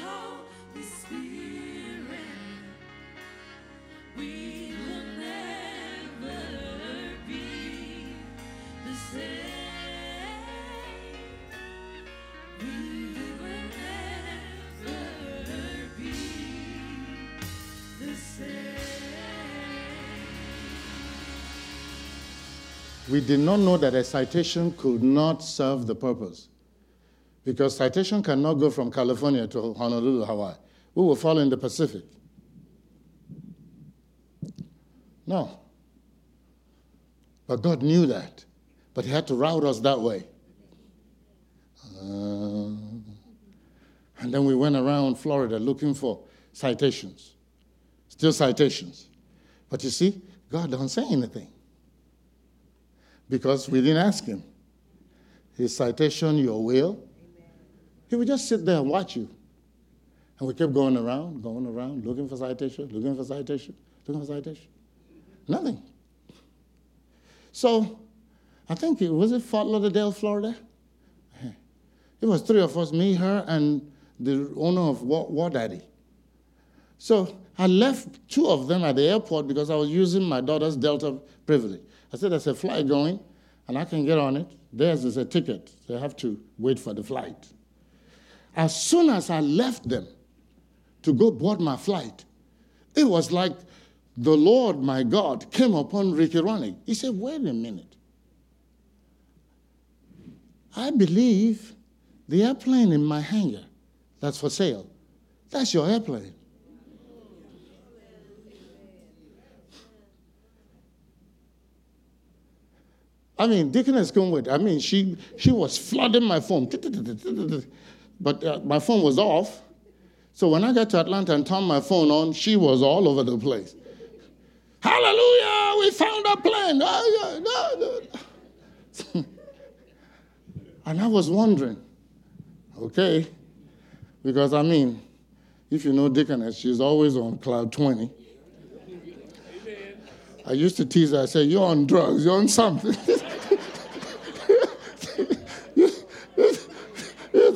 Holy Spirit, we will never be the same. We will never be the same. We did not know that a citation could not serve the purpose. Because citation cannot go from California to Honolulu, Hawaii. We will fall in the Pacific. No. But God knew that. But he had to route us that way. And then we went around Florida looking for citations. Still citations. But you see, God don't say anything. Because we didn't ask him. His citation, your will. He would just sit there and watch you. And we kept going around, looking for citation, Nothing. So, I think, was it Fort Lauderdale, Florida? It was three of us, me, her, and the owner of War Daddy. So, I left two of them at the airport because I was using my daughter's Delta privilege. I said, there's a flight going, and I can get on it. Theirs is a ticket. They have to wait for the flight. As soon as I left them to go board my flight, it was like the Lord, my God, came upon Ricky Ronnie. He said, wait a minute. I believe the airplane in my hangar that's for sale, that's your airplane. I mean, Deaconess couldn't wait. I mean, she was flooding my phone. But my phone was off. So when I got to Atlanta and turned my phone on, she was all over the place. Hallelujah, we found a plane. And I was wondering, okay, because I mean, if you know Deaconess, she's always on cloud 20. Amen. I used to tease her, I said, you're on drugs, you're on something.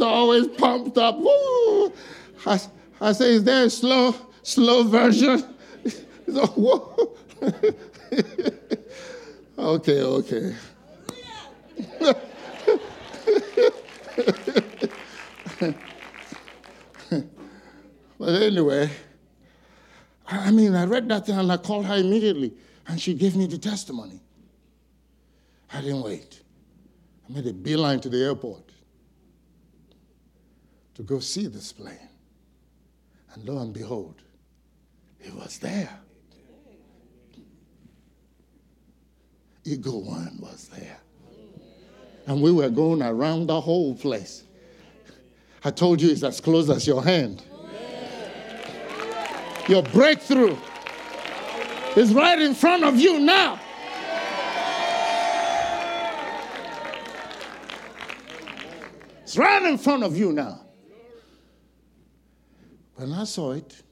Always pumped up. Woo! I say, is there a slow version? Whoa. Okay. But anyway, I mean, I read that thing and I called her immediately, and she gave me the testimony. I didn't wait. I made a beeline to the airport to go see this plane. And lo and behold, it was there. Eagle One was there. And we were going around the whole place. I told you it's as close as your hand. Your breakthrough is right in front of you now. It's right in front of you now. When I saw it,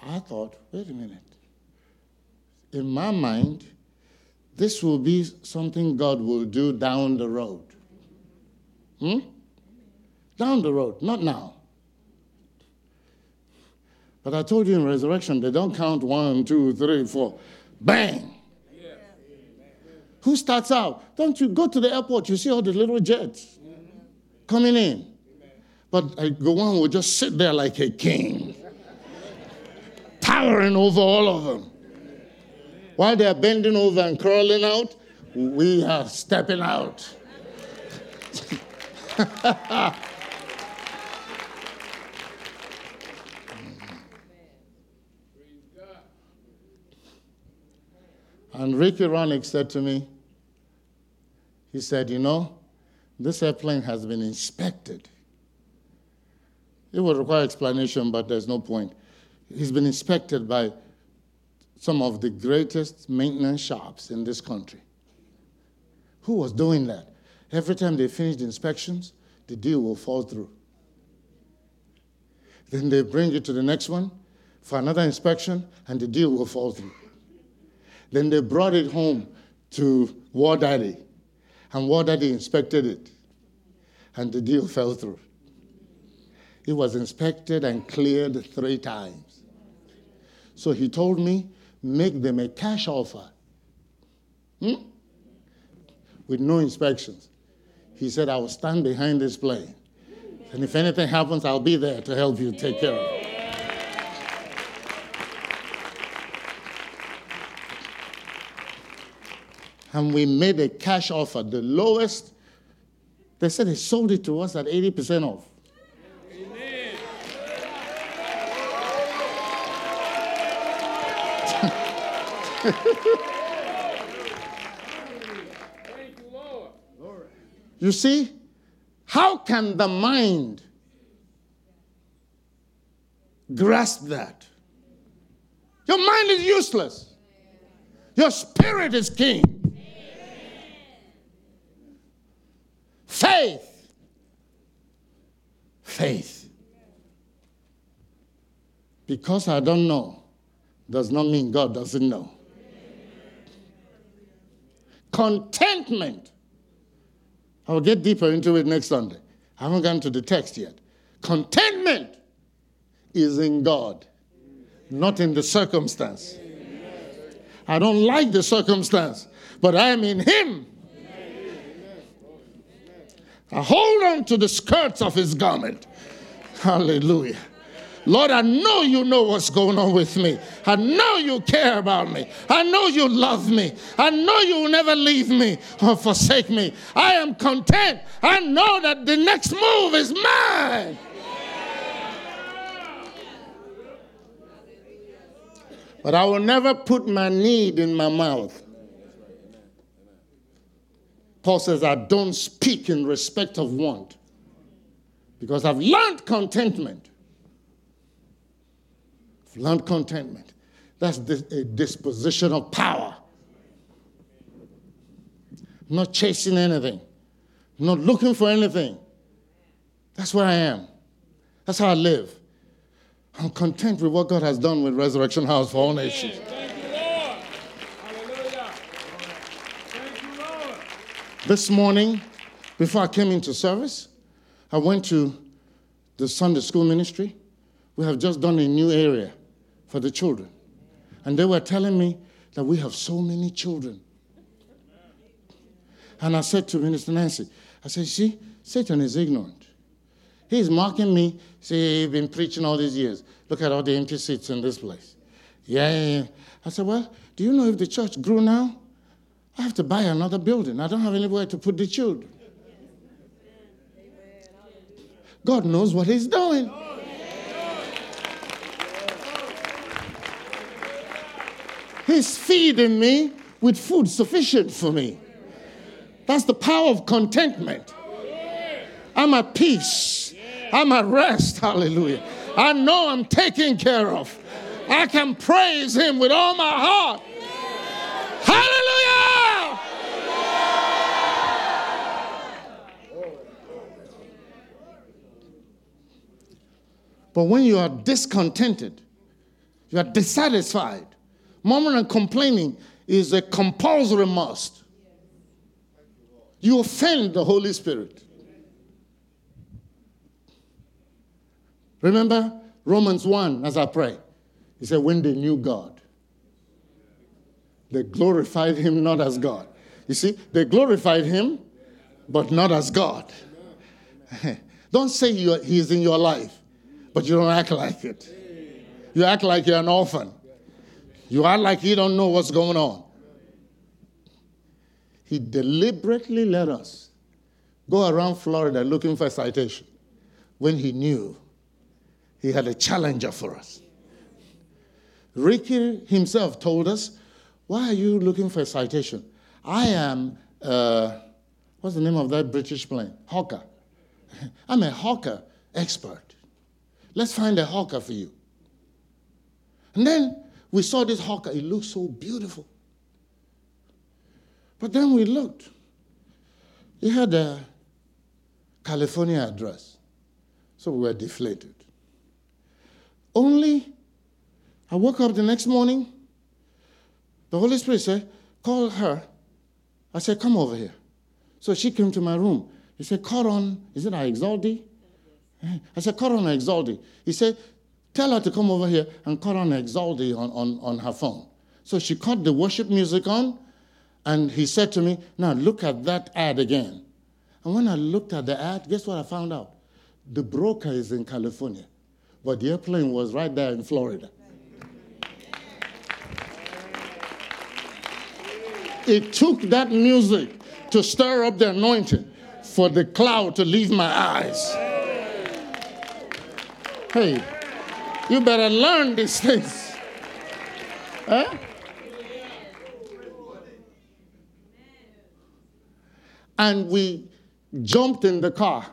I thought, wait a minute. In my mind, this will be something God will do down the road. Down the road, not now. But I told you in Resurrection, they don't count 1, 2, 3, 4. Bang! Yeah. Who starts out? Don't you go to the airport, you see all the little jets coming in. But Eagle One would just sit there like a king, towering over all of them. While they're bending over and crawling out, we are stepping out. And Ricky Ronnie said to me, he said, you know, this airplane has been inspected. It would require explanation, but there's no point. He's been inspected by some of the greatest maintenance shops in this country. Who was doing that? Every time they finish the inspections, the deal will fall through. Then they bring it to the next one for another inspection, and the deal will fall through. Then they brought it home to War Daddy, and War Daddy inspected it, and the deal fell through. It was inspected and cleared 3 times. So he told me, make them a cash offer. With no inspections. He said, I will stand behind this plane. And if anything happens, I'll be there to help you take care of it. And we made a cash offer, the lowest. They said they sold it to us at 80% off. Amen. Thank you, Lord. You see, how can the mind grasp that? Your mind is useless. Your spirit is king. Faith. Because I don't know does not mean God doesn't know. Contentment. I will get deeper into it next Sunday. I haven't gotten to the text yet. Contentment is in God, not in the circumstance. I don't like the circumstance, but I am in Him. I hold on to the skirts of His garment. Hallelujah. Lord, I know you know what's going on with me. I know you care about me. I know you love me. I know you will never leave me or forsake me. I am content. I know that the next move is mine. But I will never put my need in my mouth. Paul says, I don't speak in respect of want because I've learned contentment. I've learned contentment. That's a disposition of power. I'm not chasing anything. I'm not looking for anything. That's where I am. That's how I live. I'm content with what God has done with Resurrection House for All Nations. This morning, before I came into service, I went to the Sunday school ministry. We have just done a new area for the children. And they were telling me that we have so many children. And I said to Minister Nancy, I said, see, Satan is ignorant. He's mocking me. See, you've been preaching all these years. Look at all the empty seats in this place. Yeah. I said, well, do you know if the church grew now? I have to buy another building. I don't have anywhere to put the children. God knows what He's doing. He's feeding me with food sufficient for me. That's the power of contentment. I'm at peace. I'm at rest. Hallelujah. I know I'm taken care of. I can praise Him with all my heart. Hallelujah. But when you are discontented, you are dissatisfied, murmuring and complaining is a compulsory must. You offend the Holy Spirit. Remember Romans 1 as I pray. He said, when they knew God, they glorified Him not as God. You see, they glorified Him, but not as God. Don't say He is in your life. But you don't act like it. You act like you're an orphan. You act like you don't know what's going on. He deliberately let us go around Florida looking for a citation when He knew He had a challenger for us. Ricky himself told us, why are you looking for a citation? I am, what's the name of that British plane? Hawker. I'm a Hawker expert. Let's find a Hawker for you. And then we saw this Hawker. It looked so beautiful. But then we looked. It had a California address. So we were deflated. Only I woke up the next morning. The Holy Spirit said, call her. I said, come over here. So she came to my room. He said, call on, is it Exaldi? I said, Coroner Exaldi. He said, tell her to come over here and Coroner Exaldi on her phone. So she caught the worship music on, and he said to me, now look at that ad again. And when I looked at the ad, guess what I found out? The broker is in California, but the airplane was right there in Florida. It took that music to stir up the anointing for the cloud to leave my eyes. Hey, you better learn these things. Huh? And we jumped in the car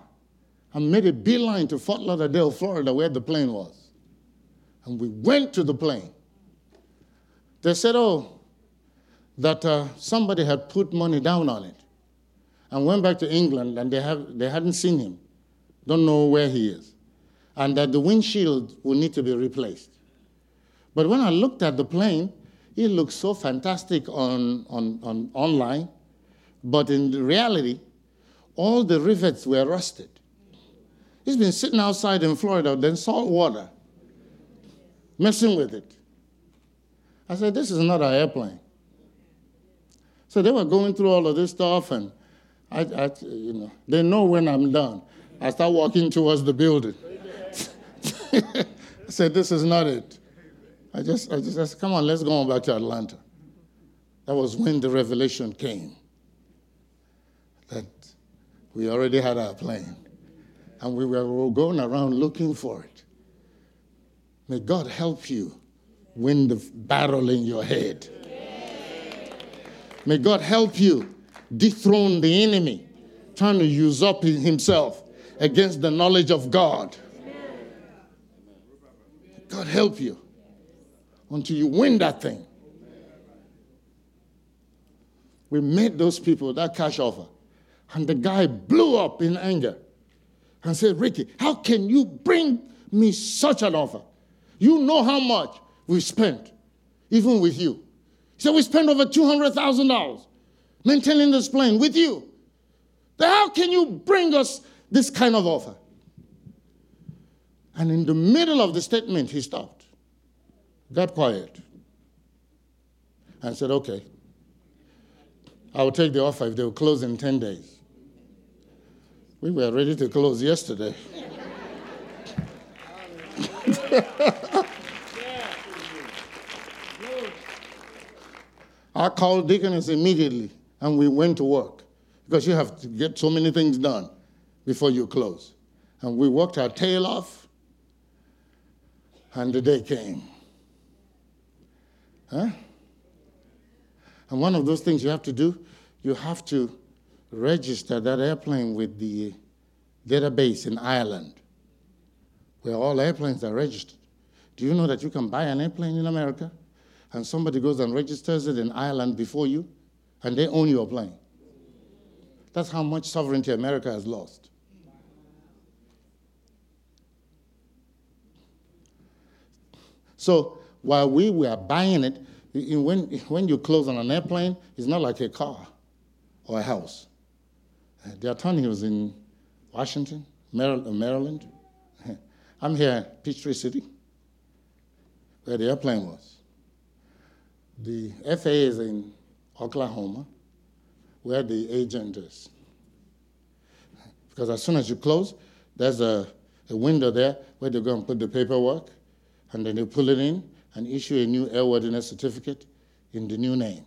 and made a beeline to Fort Lauderdale, Florida, where the plane was. And we went to the plane. They said, that somebody had put money down on it and went back to England, and they hadn't seen him. Don't know where he is. And that the windshield will need to be replaced. But when I looked at the plane, it looked so fantastic on online. But in reality, all the rivets were rusted. He's been sitting outside in Florida, then salt water, messing with it. I said, this is not our airplane. So they were going through all of this stuff, and I they know when I'm done. I start walking towards the building. I said, this is not it. I said, come on, let's go on back to Atlanta. That was when the revelation came. That we already had our plane. And we were going around looking for it. May God help you win the battle in your head. May God help you dethrone the enemy, trying to usurp himself against the knowledge of God. May God help you until you win that thing. We made those people that cash offer. And the guy blew up in anger and said, Ricky, how can you bring me such an offer? You know how much we spent, even with you. He said, we spent over $200,000 maintaining this plane with you. Then how can you bring us this kind of offer? And in the middle of the statement, he stopped, got quiet, and said, okay, I will take the offer if they will close in 10 days. We were ready to close yesterday. I called Deaconess immediately, and we went to work because you have to get so many things done before you close. And we worked our tail off, and the day came. Huh? And one of those things you have to do, you have to register that airplane with the database in Ireland, where all airplanes are registered. Do you know that you can buy an airplane in America, and somebody goes and registers it in Ireland before you, and they own your plane? That's how much sovereignty America has lost. So while we were buying it, when you close on an airplane, it's not like a car or a house. The attorney was in Washington, Maryland. I'm here, Peachtree City, where the airplane was. The FAA is in Oklahoma, where the agent is. Because as soon as you close, there's a window there where they go and put the paperwork, and then they pull it in and issue a new airworthiness certificate in the new name.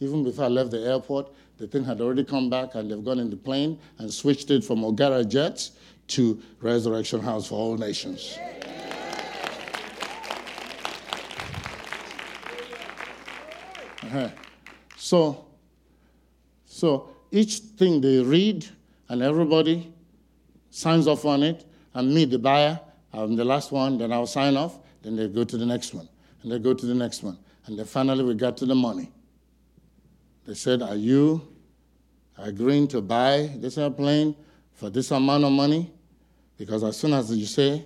Even before I left the airport, the thing had already come back, and they've gone in the plane and switched it from Ogara Jets to Resurrection House for All Nations. Yeah. Uh-huh. So each thing they read, and everybody signs off on it, and me, the buyer, I'm the last one, then I'll sign off, then they go to the next one, and they go to the next one, and then finally we got to the money. They said, are you agreeing to buy this airplane for this amount of money? Because as soon as you say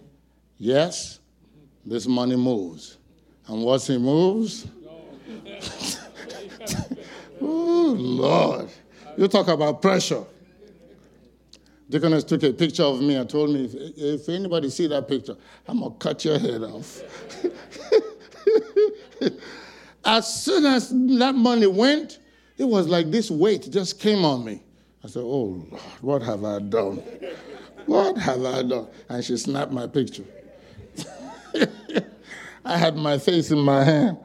yes, this money moves. And once it moves, oh, Lord, you talk about pressure. Deaconess took a picture of me and told me, if anybody see that picture, I'm going to cut your head off. As soon as that money went, it was like this weight just came on me. I said, oh, Lord, what have I done? What have I done? And she snapped my picture. I had my face in my hand.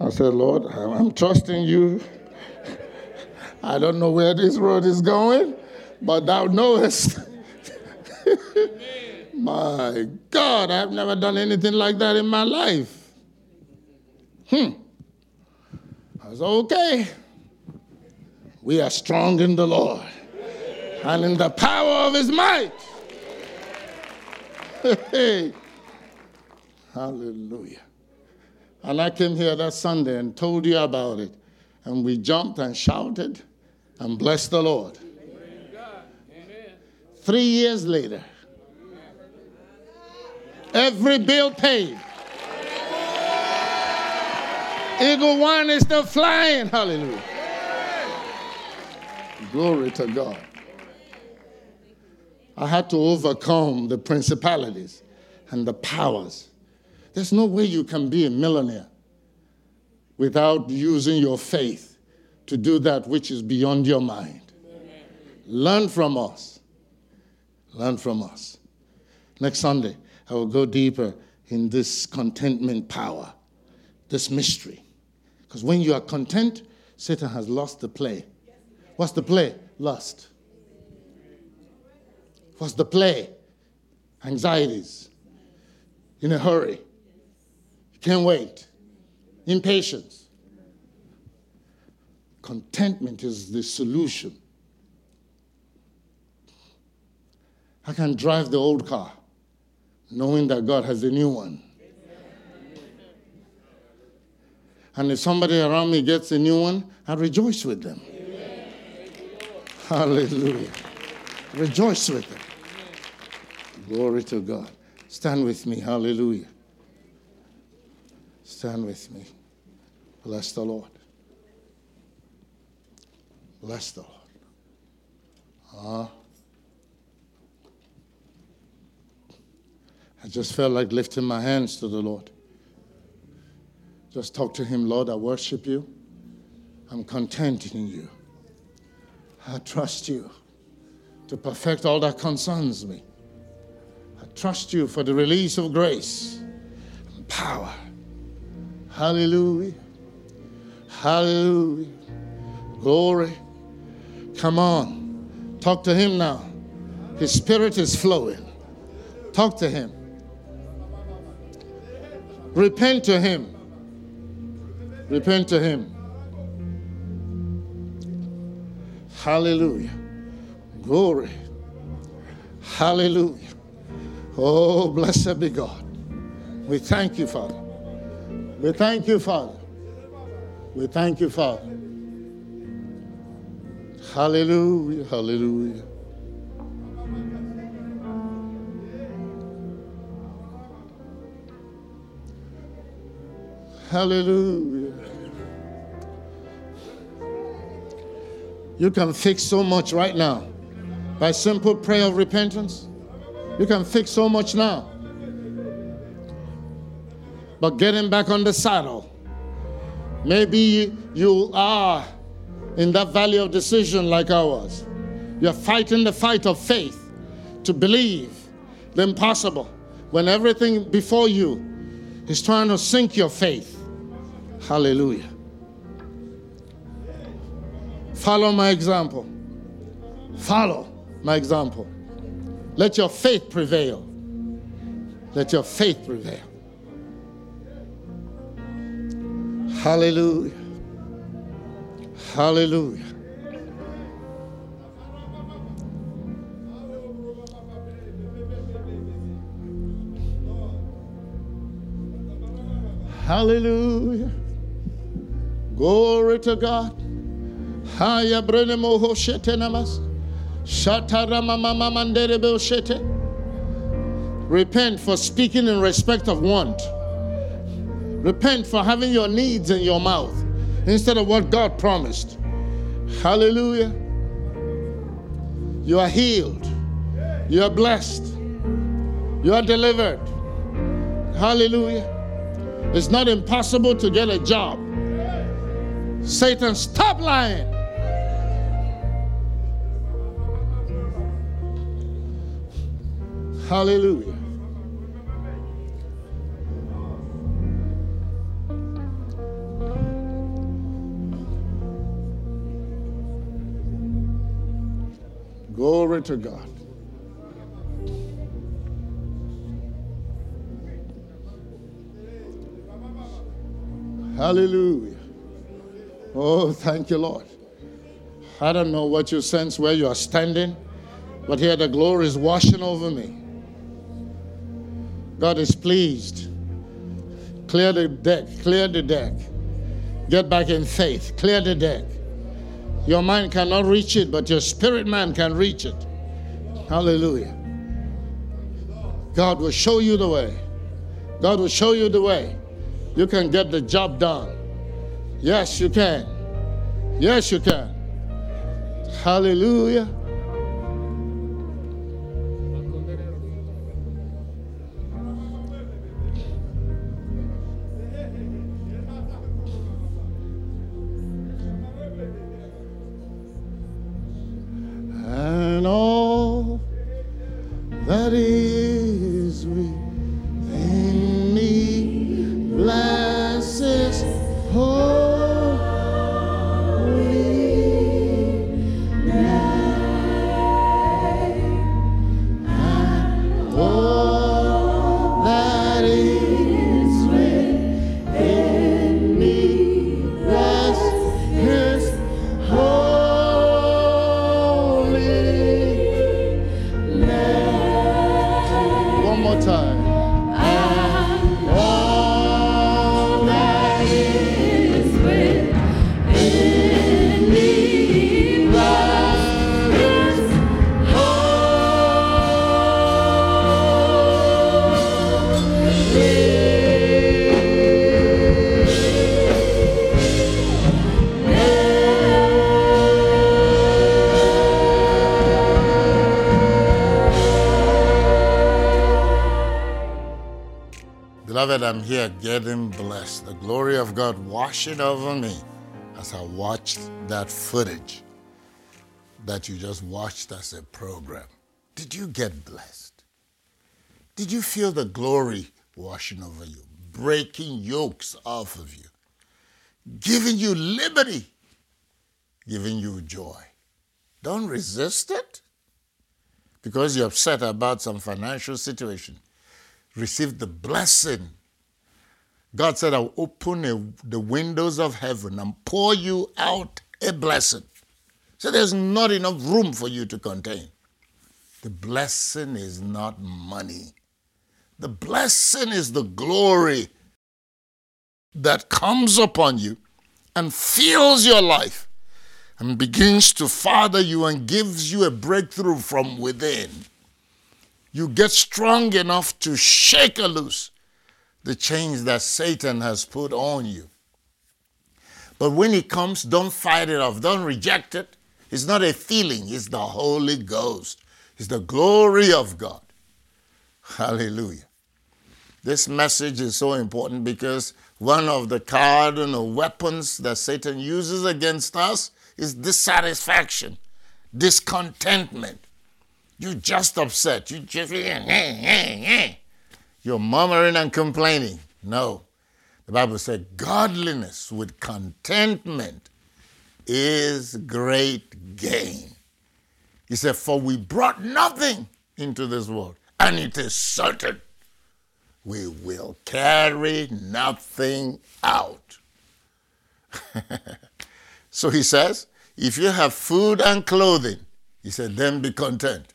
I said, Lord, I'm trusting you. I don't know where this road is going, but thou knowest. My God, I've never done anything like that in my life. I said, okay. We are strong in the Lord and in the power of his might. Hey. Hallelujah. And I came here that Sunday and told you about it. And we jumped and shouted and blessed the Lord. Amen. 3 years later, every bill paid. Eagle One is still flying. Hallelujah. Glory to God. I had to overcome the principalities and the powers. There's no way you can be a millionaire without using your faith to do that which is beyond your mind. Amen. Learn from us. Learn from us. Next Sunday, I will go deeper in this contentment power, this mystery. Because when you are content, Satan has lost the play. What's the play? Lust. What's the play? Anxieties. In a hurry. You can't wait. Impatience. Contentment is the solution. I can drive the old car knowing that God has a new one. And if somebody around me gets a new one, I rejoice with them. Hallelujah. Rejoice with them. Glory to God. Stand with me. Hallelujah. Stand with me. Bless the Lord. Bless the Lord. I just felt like lifting my hands to the Lord. Just talk to him, Lord, I worship you. I'm content in you. I trust you to perfect all that concerns me. I trust you for the release of grace and power. Hallelujah. Hallelujah. Glory. Come on. Talk to him now. His spirit is flowing. Talk to him. Repent to him. Repent to him. Hallelujah. Glory. Hallelujah. Oh, blessed be God. We thank you, Father. We thank you, Father. We thank you, Father. Hallelujah. Hallelujah. Hallelujah. You can fix so much right now. By simple prayer of repentance, you can fix so much now. But getting back on the saddle, maybe you are in that valley of decision like ours. You're fighting the fight of faith to believe the impossible when everything before you is trying to sink your faith. Hallelujah. Follow my example. Follow my example. Let your faith prevail. Let your faith prevail. Hallelujah. Hallelujah. Hallelujah. Glory to God. Haya brene moho shete namas. Shatarama mama manderebe shete. Repent for speaking in respect of want. Repent for having your needs in your mouth instead of what God promised. Hallelujah. You are healed. You are blessed. You are delivered. Hallelujah. It's not impossible to get a job. Satan, stop lying. Hallelujah. Glory to God. Hallelujah. Oh, thank you, Lord. I don't know what you sense where you are standing, but here the glory is washing over me. God is pleased. Clear the deck. Clear the deck. Get back in faith. Clear the deck. Your mind cannot reach it, but your spirit man can reach it. Hallelujah. God will show you the way. God will show you the way. You can get the job done. Yes, you can. Yes, you can. Hallelujah. And all that is within me blesses holy. Beloved, I'm here getting blessed. The glory of God washing over me as I watched that footage that you just watched as a program. Did you get blessed? Did you feel the glory washing over you, breaking yokes off of you, giving you liberty, giving you joy? Don't resist it because you're upset about some financial situation. Receive the blessing. God said, I'll open the windows of heaven and pour you out a blessing. So there's not enough room for you to contain. The blessing is not money. The blessing is the glory that comes upon you and fills your life and begins to father you and gives you a breakthrough from within. You get strong enough to shake loose the chains that Satan has put on you. But when it comes, don't fight it off. Don't reject it. It's not a feeling. It's the Holy Ghost. It's the glory of God. Hallelujah. This message is so important because one of the cardinal weapons that Satan uses against us is dissatisfaction, discontentment. You're just upset. You're just... You're murmuring and complaining. No. The Bible said, godliness with contentment is great gain. He said, for we brought nothing into this world, and it is certain we will carry nothing out. So he says, if you have food and clothing, he said, then be content.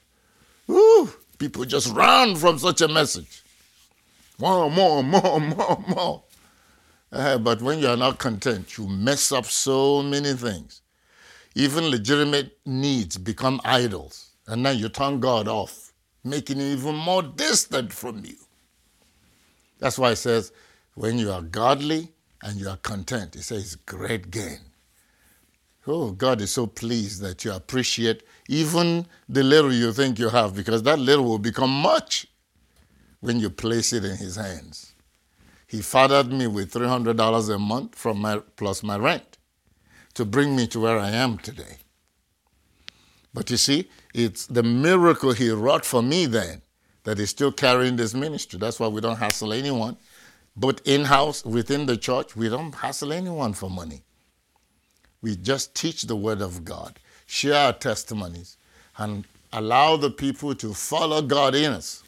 Woo! People just run from such a message. More. But when you are not content, you mess up so many things. Even legitimate needs become idols. And then you turn God off, making him even more distant from you. That's why it says, when you are godly and you are content, it says great gain. Oh, God is so pleased that you appreciate even the little you think you have, because that little will become much when you place it in his hands. He fathered me with $300 a month from plus my rent to bring me to where I am today. But you see, it's the miracle he wrought for me then that is still carrying this ministry. That's why we don't hassle anyone. But in-house, within the church, we don't hassle anyone for money. We just teach the word of God, share our testimonies, and allow the people to follow God in us.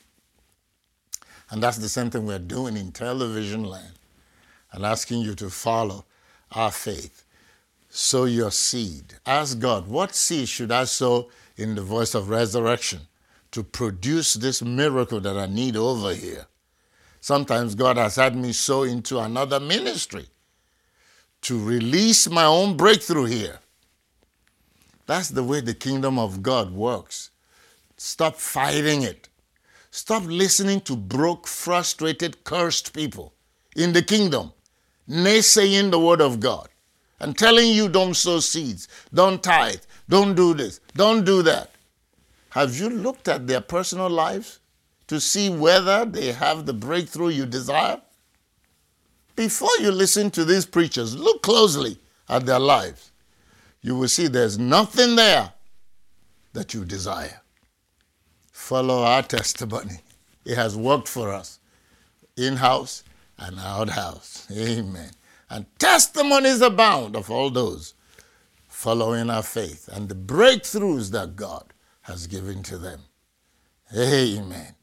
And that's the same thing we're doing in television land and asking you to follow our faith. Sow your seed. Ask God, what seed should I sow in the voice of resurrection to produce this miracle that I need over here? Sometimes God has had me sow into another ministry to release my own breakthrough here. That's the way the kingdom of God works. Stop fighting it. Stop listening to broke, frustrated, cursed people in the kingdom, naysaying the word of God and telling you don't sow seeds, don't tithe, don't do this, don't do that. Have you looked at their personal lives to see whether they have the breakthrough you desire? Before you listen to these preachers, look closely at their lives. You will see there's nothing there that you desire. Follow our testimony. It has worked for us, in-house and out-house. Amen. And testimonies abound of all those following our faith and the breakthroughs that God has given to them. Amen.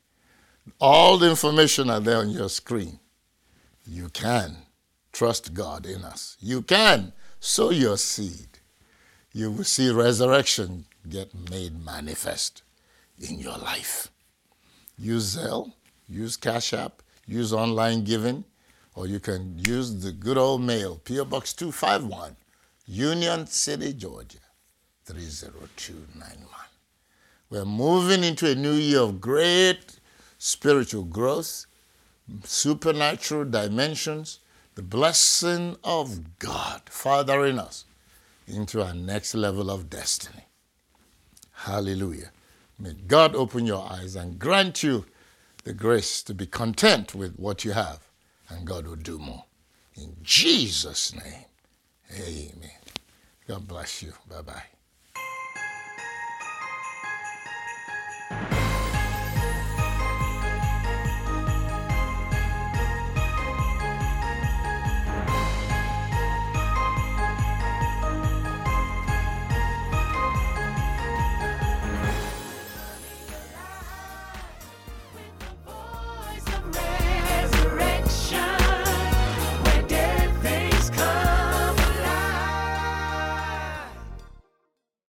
All the information are there on your screen. You can trust God in us. You can sow your seed. You will see resurrection get made manifest in your life. Use Zelle, use Cash App, use online giving, or you can use the good old mail, P.O. Box 251, Union City, Georgia, 30291. We're moving into a new year of great spiritual growth, supernatural dimensions, the blessing of God fathering us into our next level of destiny. Hallelujah. May God open your eyes and grant you the grace to be content with what you have, and God will do more. In Jesus' name, amen. God bless you. Bye-bye.